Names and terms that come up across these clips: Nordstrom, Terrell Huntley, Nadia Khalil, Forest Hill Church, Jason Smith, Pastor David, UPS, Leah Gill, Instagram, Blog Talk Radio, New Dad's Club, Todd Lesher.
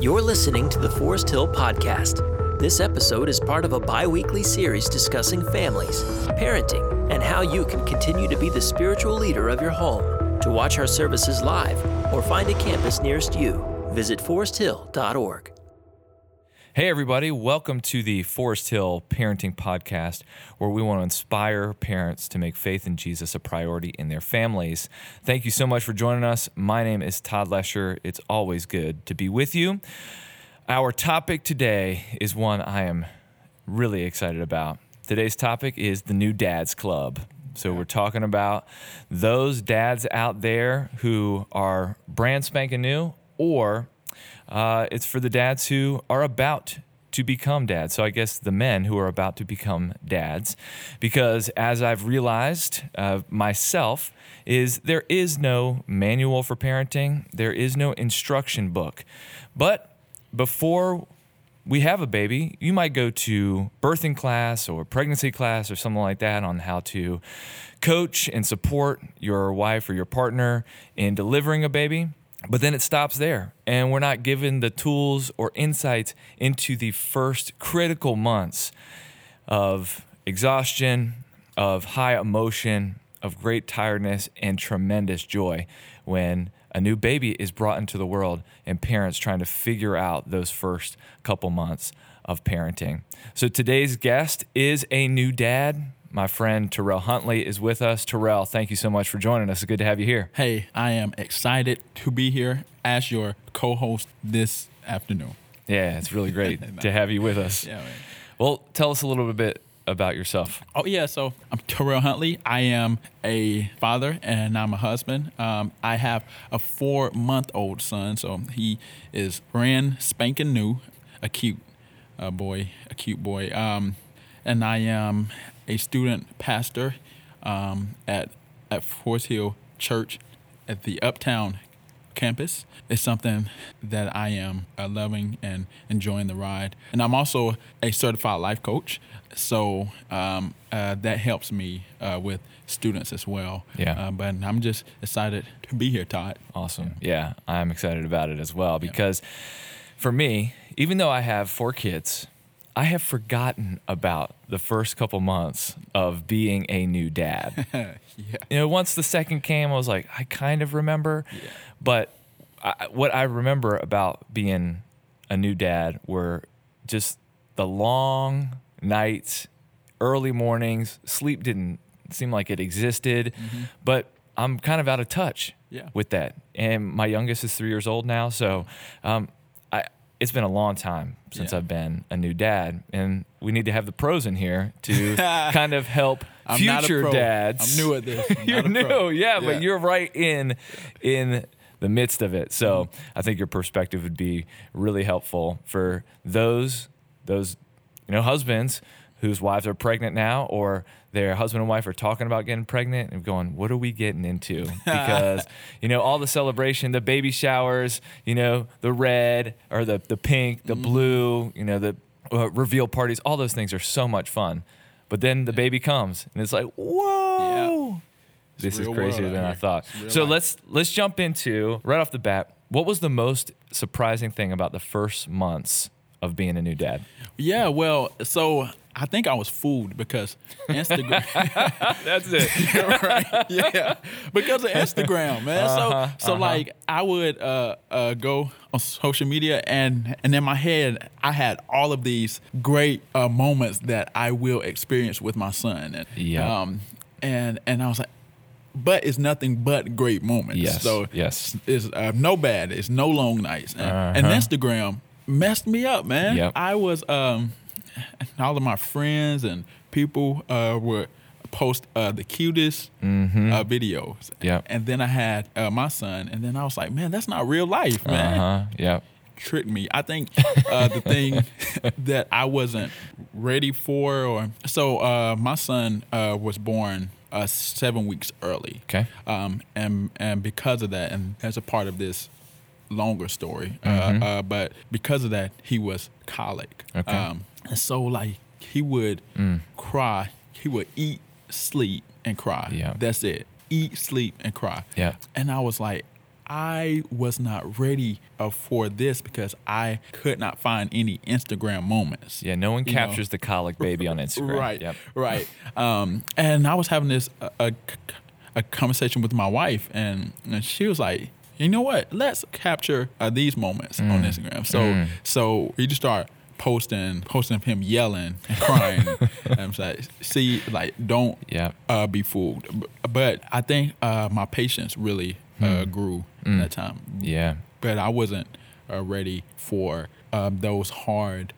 You're listening to the Forest Hill Podcast. This episode is part of a bi-weekly series discussing families, parenting, and how you can continue to be the spiritual leader of your home. To watch our services live or find a campus nearest you, visit foresthill.org. Hey everybody, welcome to the Forest Hill Parenting Podcast, where we want to inspire parents to make faith in Jesus a priority in their families. Thank you so much for joining us. My name is Todd Lesher. It's always good to be with you. Our topic today is one I am really excited about. Today's topic is the New Dad's Club. So we're talking about those dads out there who are brand spanking new, or it's for the dads who are about to become dads. So I guess the men who are about to become dads, because as I've realized myself, is there is no manual for parenting. There is no instruction book. But before we have a baby, you might go to birthing class or pregnancy class or something like that on how to coach and support your wife or your partner in delivering a baby. But then it stops there, and we're not given the tools or insights into the first critical months of exhaustion, of high emotion, of great tiredness, and tremendous joy when a new baby is brought into the world and parents trying to figure out those first couple months of parenting. So today's guest is a new dad. My friend Terrell Huntley is with us. Terrell, thank you so much for joining us. It's good to have you here. Hey, I am excited to be here as your co-host this afternoon. Yeah, it's really great to have you with us. Yeah, man. Well, tell us a little bit about yourself. Oh, yeah. So I'm Terrell Huntley. I am a father and I'm a husband. I have a 4-month-old son, so he is brand spanking new, a cute boy. And I am a student pastor at Forest Hill Church at the Uptown campus. It's something that I am loving and enjoying the ride. And I'm also a certified life coach, so that helps me with students as well. Yeah. But I'm just excited to be here, Todd. Awesome. Yeah, I'm excited about it as well because for me, even though I have 4 kids, I have forgotten about the first couple months of being a new dad. You know, once the second came, I was like, I kind of remember. Yeah. But what I remember about being a new dad were just the long nights, early mornings. Sleep didn't seem like it existed, but I'm kind of out of touch with that. And my youngest is 3 years old now, so it's been a long time since I've been a new dad, and we need to have the pros in here to kind of help future dads. I'm new at this. You're new, yeah, but you're right in the midst of it. So I think your perspective would be really helpful for those husbands whose wives are pregnant now, or their husband and wife are talking about getting pregnant and going, what are we getting into? Because, all the celebration, the baby showers, the red or the pink, the blue, the reveal parties, all those things are so much fun. But then the baby comes and it's like, whoa, this is crazier than I thought. So let's jump into, right off the bat, what was the most surprising thing about the first months of being a new dad? Yeah, well, so I think I was fooled because Instagram. That's it. Right? Yeah. Because of Instagram, man. So like I would go on social media and in my head I had all of these great moments that I will experience with my son. And and I was like, but it's nothing but great moments. Yes. So it's no bad, it's no long nights. And Instagram messed me up, man. Yep. I was all of my friends and people would post the cutest videos. Yep. And then I had my son, and then I was like, man, that's not real life, man. Yep. Tricked me. I think the thing that I wasn't ready for, my son was born 7 weeks early. Okay. And because of that, and as a part of this longer story, but because of that, he was colic. Okay. And so, like, he would cry. He would eat, sleep, and cry. Yeah. That's it. Eat, sleep, and cry. Yeah. And I was like, I was not ready for this because I could not find any Instagram moments. Yeah, no one captures the colic baby on Instagram. Right, yep. Right. And I was having this a conversation with my wife, and she was like, you know what? Let's capture these moments on Instagram. So you just start posting of him yelling and crying. And I'm like, see, like, don't be fooled. But I think my patience really grew that time. Yeah. But I wasn't ready for those hard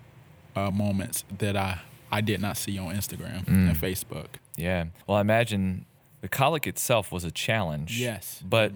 moments that I did not see on Instagram and Facebook. Yeah. Well, I imagine the colic itself was a challenge. Yes. But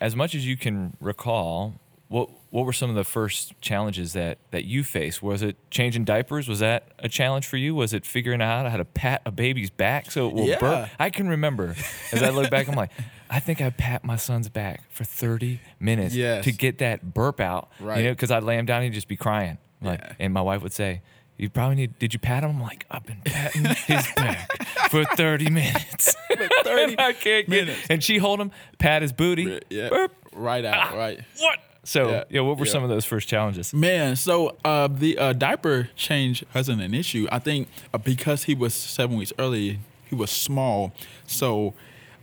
as much as you can recall, what were some of the first challenges that you faced? Was it changing diapers? Was that a challenge for you? Was it figuring out how to pat a baby's back so it will burp? I can remember, as I look back, I'm like, I think I pat my son's back for 30 minutes to get that burp out. Right. You know, because I'd lay him down and he'd just be crying. Like, and my wife would say, you probably did you pat him? I'm like, I've been patting his back for 30 minutes. And I can't get it. And she hold him, pat his booty, burp. Right out, right. What? So, what were some of those first challenges? Man, so the diaper change wasn't an issue. I think because he was 7 weeks early, he was small, so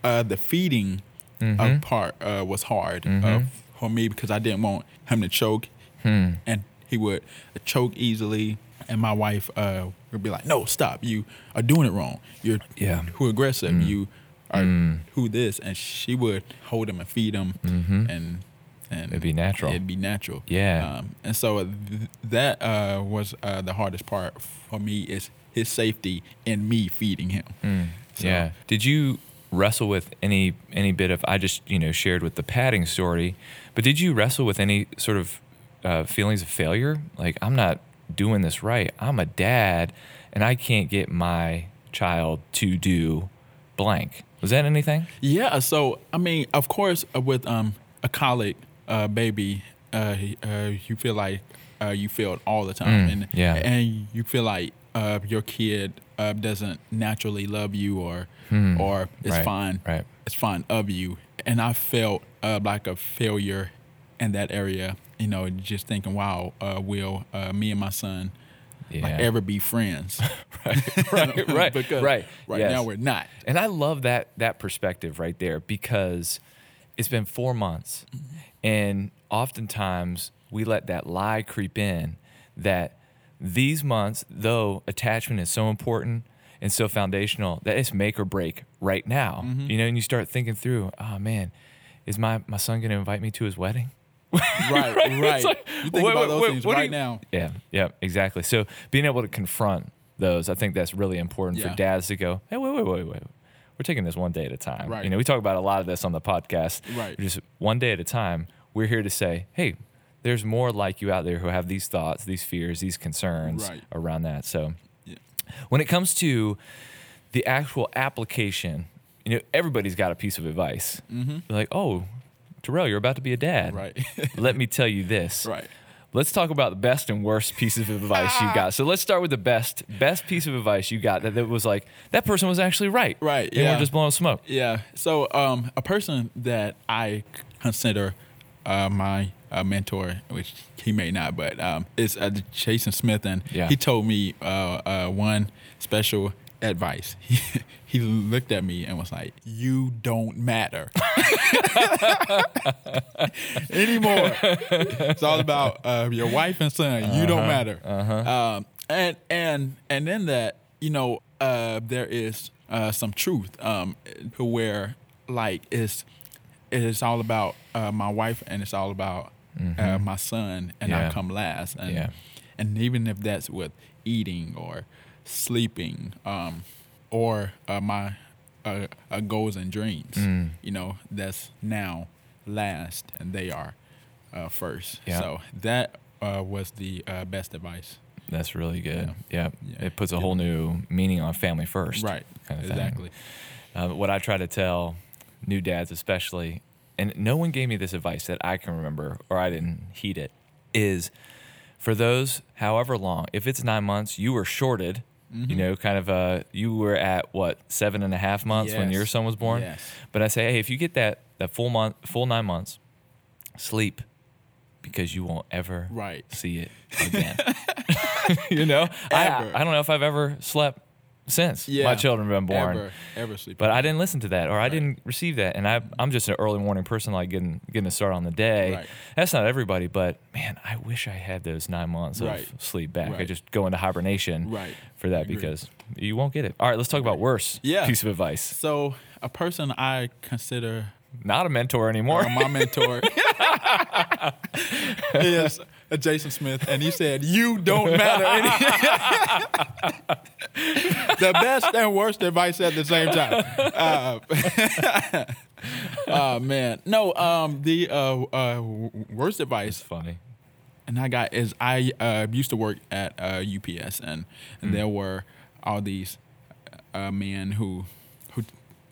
the feeding part was hard for me because I didn't want him to choke, and he would choke easily, and my wife would be like, no, stop, you are doing it wrong. You're too aggressive, you are who this, and she would hold him and feed him, and it'd be natural. Yeah. And so that was the hardest part for me is his safety and me feeding him. So. Yeah. Did you wrestle with any bit of, I just, shared with the padding story, but did you wrestle with any sort of feelings of failure? Like, I'm not doing this right. I'm a dad and I can't get my child to do blank. Was that anything? Yeah. So, I mean, of course, with a colic, baby, you feel like you failed all the time, and you feel like your kid doesn't naturally love you, or it's it's fine of you. And I felt like a failure in that area, just thinking, wow, will me and my son like, ever be friends? Right, because now we're not. And I love that perspective right there, because it's been 4 months. And oftentimes we let that lie creep in that these months, though attachment is so important and so foundational, that it's make or break right now. And you start thinking through, oh man, is my son going to invite me to his wedding? Right. It's like, you think about those things right now. Yeah, exactly. So being able to confront those, I think that's really important for dads to go, hey, wait. We're taking this one day at a time. Right. We talk about a lot of this on the podcast. Right. Just one day at a time. We're here to say, hey, there's more like you out there who have these thoughts, these fears, these concerns around that. So when it comes to the actual application, everybody's got a piece of advice. They're like, oh, Terrell, you're about to be a dad. Right. Let me tell you this. Right. Let's talk about the best and worst pieces of advice you got. So let's start with the best piece of advice you got that was like, that person was actually right. Right. They weren't just blowing smoke. Yeah. So a person that I consider my mentor, which he may not, but it's Jason Smith. And he told me one special advice. He looked at me and was like, you don't matter anymore. It's all about your wife and son. You don't matter. And in that, there is some truth to where, like, it's all about my wife and it's all about my son, and I come last. And, and even if that's with eating or sleeping, or my goals and dreams, that's now, last, and they are first. Yeah. So that was the best advice. That's really good. Yeah. It puts a whole new meaning on family first. Right, kind of exactly. What I try to tell new dads especially, and no one gave me this advice that I can remember, or I didn't heed it, is for those however long, if it's 9 months, you were shorted. You were at 7.5 months when your son was born. But I say, hey, if you get that that full 9 months, sleep, because you won't ever see it again. You know? I don't know if I've ever slept since my children have been born. Ever sleep. But I didn't listen to that, or I didn't receive that. And I'm just an early morning person, like getting a start on the day. Right. That's not everybody, but man, I wish I had those 9 months of sleep back. I just go into hibernation for that, because you won't get it. All right, let's talk about worst piece of advice. So a person I consider... not a mentor anymore. My mentor is Jason Smith, and he said, "You don't matter." The best and worst advice at the same time. Man, no. The worst advice. That's funny. And I got is I used to work at UPS, and there were all these men who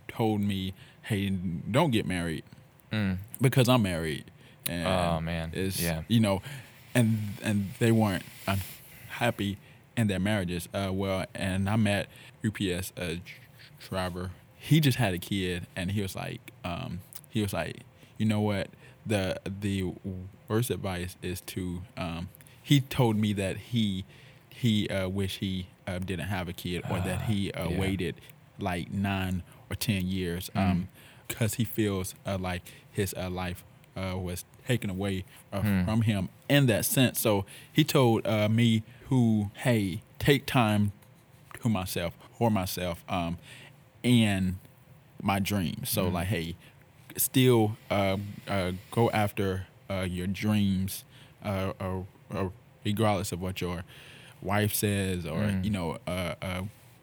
told me, "Hey, don't get married because I'm married." And oh man, it's, you know, and they weren't happy in their marriages. Well, and I met UPS driver. He just had a kid, and he was like, you know what? The worst advice is to he told me that he wished he didn't have a kid, or that he waited like 9 or 10 years, because he feels like his life was taken away from him in that sense. So he told me, hey, take time to myself, for myself, and my dreams. So like, hey, still go after your dreams, regardless of what your wife says, or you know,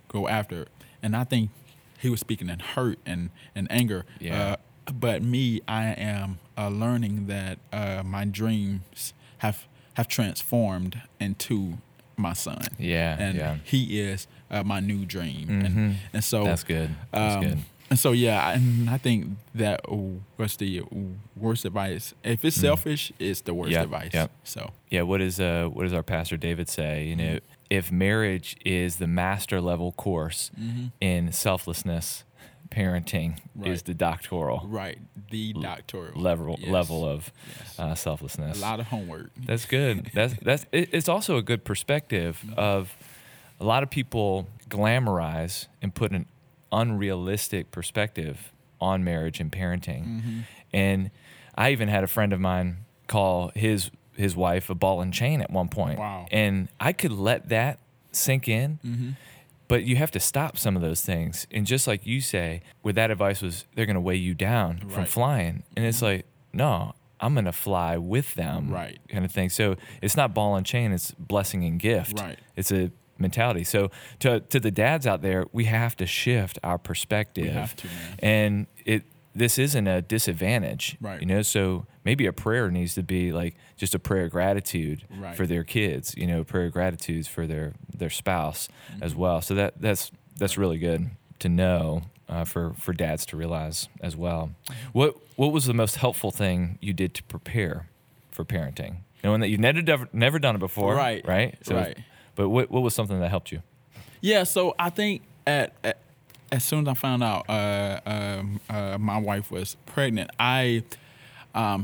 go after it. And I think he was speaking in hurt and anger. Yeah. But me, I am learning that my dreams have transformed into my son. Yeah, and he is my new dream. Mm-hmm. And so that's good. That's good. And so I think that was the worst advice. If it's selfish, it's the worst advice. Yep. So what does our Pastor David say? You know, if marriage is the master level course in selflessness, parenting is the doctoral. Right, the doctoral level of selflessness. A lot of homework. That's good. That's. It's also a good perspective of a lot of people glamorize and put an unrealistic perspective on marriage and parenting. And I even had a friend of mine call his wife a ball and chain at one point. Wow. And I could let that sink in, but you have to stop some of those things. And just like you say, with that advice was they're going to weigh you down from flying. And it's like, no, I'm going to fly with them kind of thing. So it's not ball and chain, it's blessing and gift. Right. It's a mentality. So to the dads out there, we have to shift our perspective. We have to, man. And this isn't a disadvantage, you know, so maybe a prayer needs to be like just a prayer of gratitude for their kids, you know, prayer of gratitude for their spouse as well. So that's really good to know for dads to realize as well. What was the most helpful thing you did to prepare for parenting? Knowing that you've never done it before, right? So but what was something that helped you? Yeah, so I think as soon as I found out my wife was pregnant, I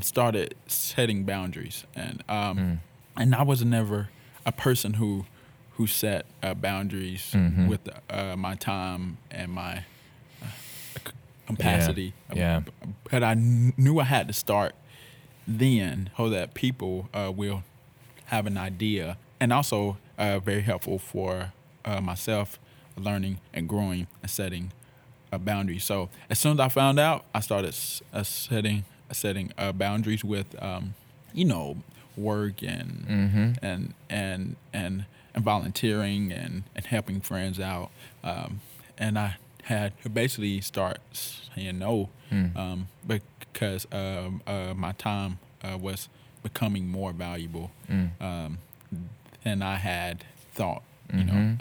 started setting boundaries, and I was never a person who set boundaries with my time and my capacity. Yeah. But I knew I had to start then, so that people will have an idea, and also very helpful for myself, learning and growing and setting a boundary. So as soon as I found out, I started setting boundaries with, you know, work and volunteering and helping friends out. And I had to basically start saying no, because my time was becoming more valuable than I had thought, you know.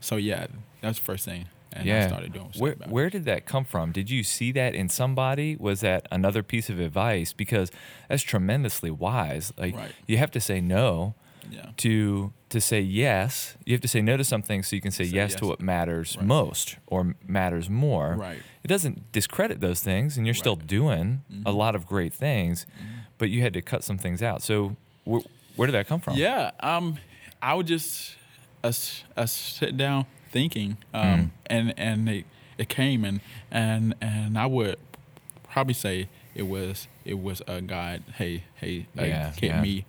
So yeah, that's the first thing, and I started doing. Where did that come from? Did you see that in somebody? Was that another piece of advice? Because that's tremendously wise. Like you have to say no to to say yes. You have to say no to something so you can say yes to what matters most or matters more. Right. It doesn't discredit those things, and you're still doing a lot of great things, but you had to cut some things out. So where did that come from? Yeah, I would just sit down thinking, and it came, and I would probably say it was God. Hey, kept me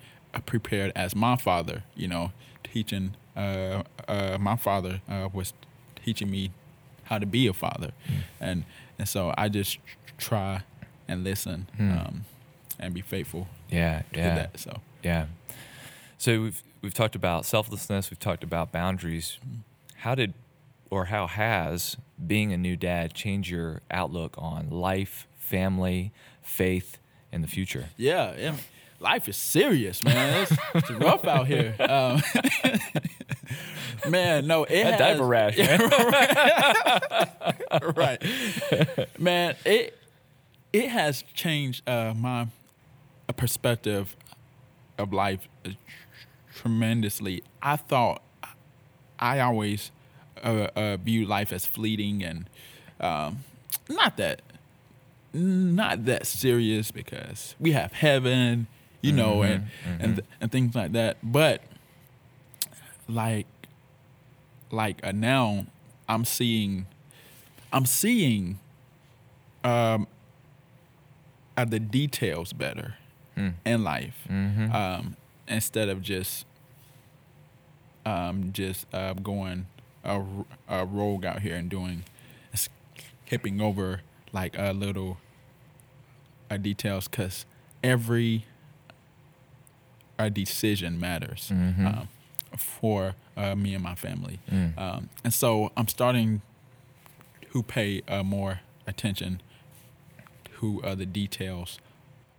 prepared as my father. You know, teaching my father was teaching me how to be a father, and so I just try and listen and be faithful. To that. So we've talked about selflessness. We've talked about boundaries. How has being a new dad changed your outlook on life, family, faith, and the future? Yeah. Life is serious, man. It's rough out here. Man, no, it has... That diaper rash, man. Right. Man, it has changed my perspective of life tremendously. I thought I always view life as fleeting and not that serious because we have heaven, you know, and things like that. But like now, I'm seeing the details better in life instead of just going a rogue out here and skipping over like a little details, because every decision matters for me and my family, and so I'm starting to pay more attention to the details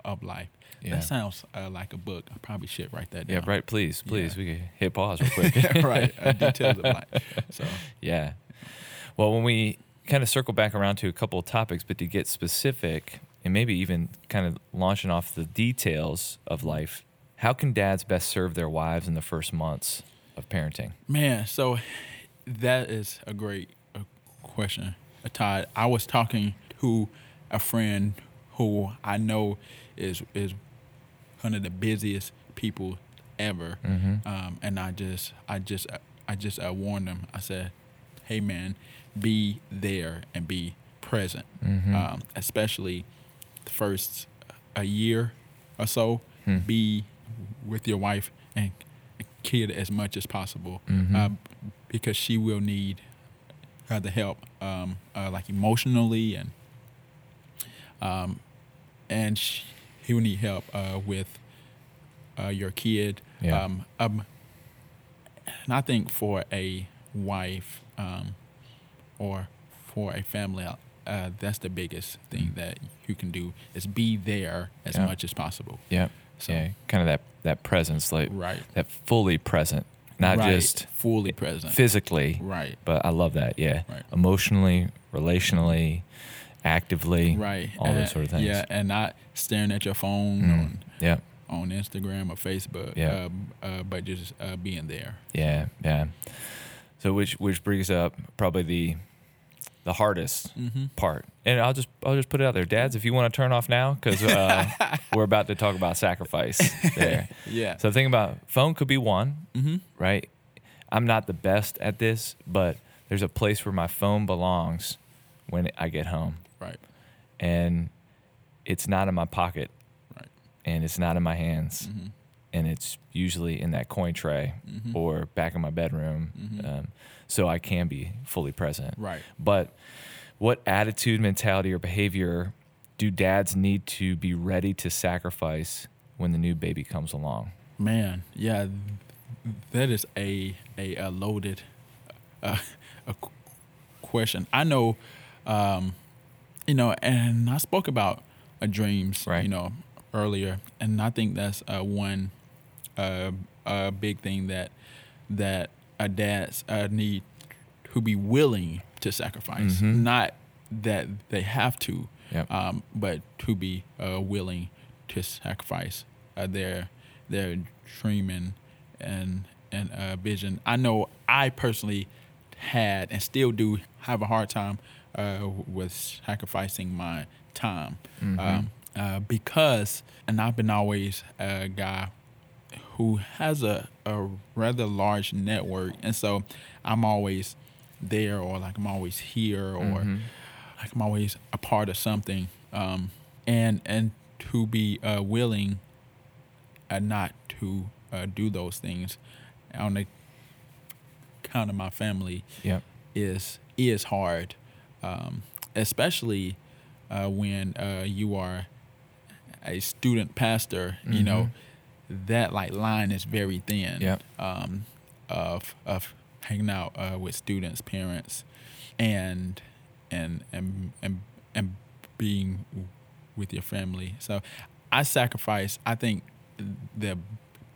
of life. Yeah. That sounds like a book. I probably should write that down. Yeah, right. Please. Yeah. We can hit pause real quick. Right. Details of life. So. Yeah. Well, when we kind of circle back around to a couple of topics, but to get specific and maybe even kind of launching off the details of life, how can dads best serve their wives in the first months of parenting? Man, so that is a great question, Todd. I was talking to a friend who I know is one of the busiest people ever, and I just warned him. I said, "Hey, man, be there and be present, especially the first a year or so. Be with your wife and kid as much as possible, because she will need the help, like emotionally and she." He will need help with your kid. Yeah. And I think for a wife or for a family, that's the biggest thing that you can do is be there as much as possible. Yeah. So, kind of that presence, like that fully present, not just fully present physically. Right. But I love that. Yeah. Right. Emotionally, relationally. Actively, all those sort of things. Yeah, and not staring at your phone on Instagram or Facebook, but just being there. Yeah. So which brings up probably the hardest part, and I'll just put it out there, dads. If you want to turn off now, because we're about to talk about sacrifice there. Yeah. So think about phone could be one, right? I'm not the best at this, but there's a place where my phone belongs when I get home. Right. And it's not in my pocket. Right. And it's not in my hands. Mm-hmm. And it's usually in that coin tray or back in my bedroom. Mm-hmm. So I can be fully present. Right. But what attitude, mentality, or behavior do dads need to be ready to sacrifice when the new baby comes along? Man, yeah, that is a loaded a question. I know... you know, and I spoke about dreams, you know, earlier, and I think that's one big thing that dads need to be willing to sacrifice. Not that they have to, but to be willing to sacrifice their dream and and vision. I know I personally had and still do have a hard time with sacrificing my time because, and I've been always a guy who has a rather large network, and so I'm always there, or like I'm always here, or like I'm always a part of something. And to be willing not to do those things on the account of my family is hard, especially when you are a student pastor. You know, that like line is very thin of hanging out with students, parents, and being with your family. So I sacrifice, I think the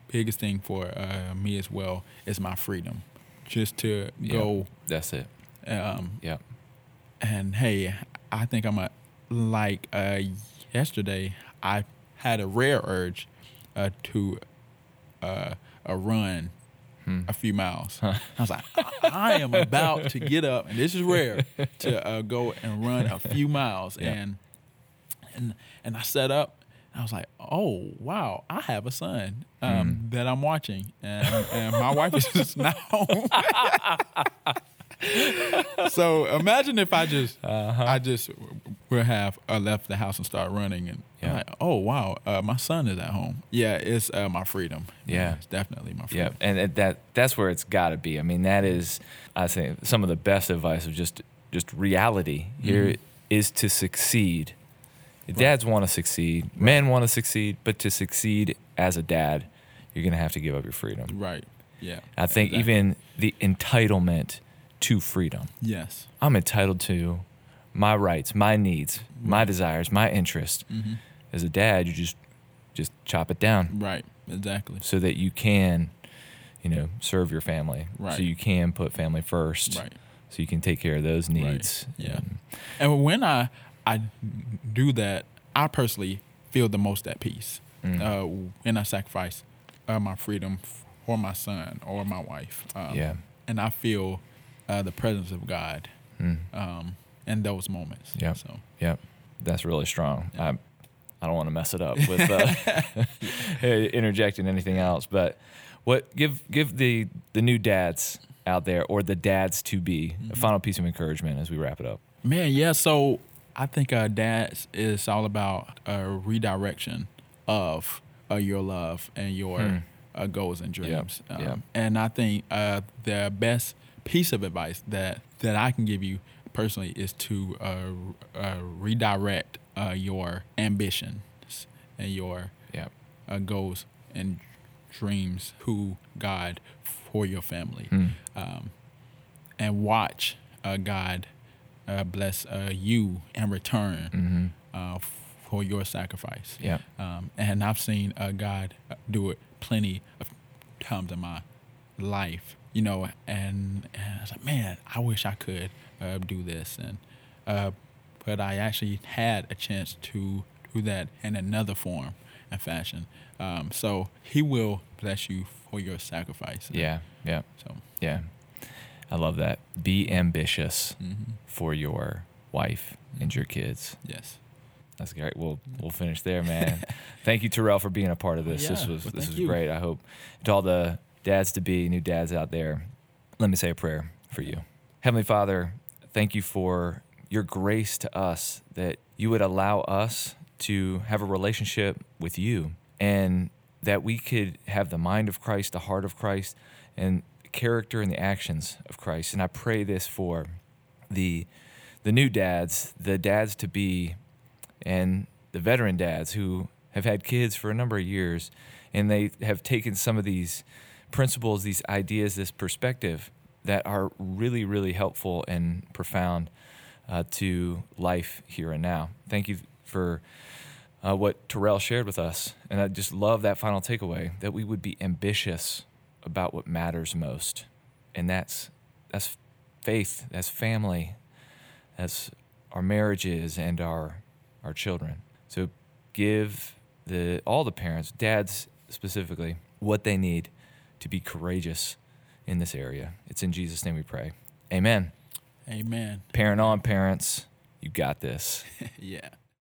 biggest thing for me as well is my freedom, just to go. That's it. And hey, I think I'm yesterday I had a rare urge to a run a few miles. I was like, I am about to get up, and this is rare, to go and run a few miles. And I set up, and I was like, oh wow, I have a son that I'm watching, and my wife is just not home. So imagine if I just would have left the house and started running, and I'm like, oh wow, my son is at home. Yeah, it's my freedom. Yeah, it's definitely my freedom. Yeah, and that's where it's got to be. I mean, that is, I think, some of the best advice of just reality here is to succeed. Right. Dads want to succeed, right. Men want to succeed, but to succeed as a dad, you're gonna have to give up your freedom. Right. Yeah. I think even the entitlement to freedom. Yes. I'm entitled to my rights, my needs, my desires, my interests. As a dad, you just chop it down. Right, exactly. So that you can, serve your family. Right. So you can put family first. Right. So you can take care of those needs. Right. Yeah. And when I do that, I personally feel the most at peace when I sacrifice my freedom for my son or my wife. And I feel the presence of God in those moments. Yeah. So. Yep. That's really strong. Yeah. I don't want to mess it up with interjecting anything else, but what give the new dads out there, or the dads to be, a final piece of encouragement as we wrap it up. Man, yeah. So I think dads is all about a redirection of your love and your goals and dreams. Yep. And I think the best piece of advice that I can give you personally is to redirect your ambitions and your goals and dreams to God for your family, and watch God bless you in return for your sacrifice. Yeah. And I've seen God do it plenty of times in my life. And I was like, man, I wish I could do this. And but I actually had a chance to do that in another form and fashion. So he will bless you for your sacrifice. Yeah. So yeah, I love that. Be ambitious for your wife and your kids. Yes. That's great. We'll finish there, man. Thank you, Terrell, for being a part of this. Yeah, this was great. I hope to all the dads to be, new dads out there, let me say a prayer for you. Heavenly Father, thank you for your grace to us, that you would allow us to have a relationship with you, and that we could have the mind of Christ, the heart of Christ, and the character and the actions of Christ. And I pray this for the new dads, the dads to be, and the veteran dads who have had kids for a number of years, and they have taken some of these principles, these ideas, this perspective that are really, really helpful and profound to life here and now. Thank you for what Terrell shared with us. And I just love that final takeaway, that we would be ambitious about what matters most. And that's faith, that's family, that's our marriages and our children. So give all the parents, dads specifically, what they need to be courageous in this area. It's in Jesus' name we pray. Amen. Amen. Parent on, parents. You got this. Yeah.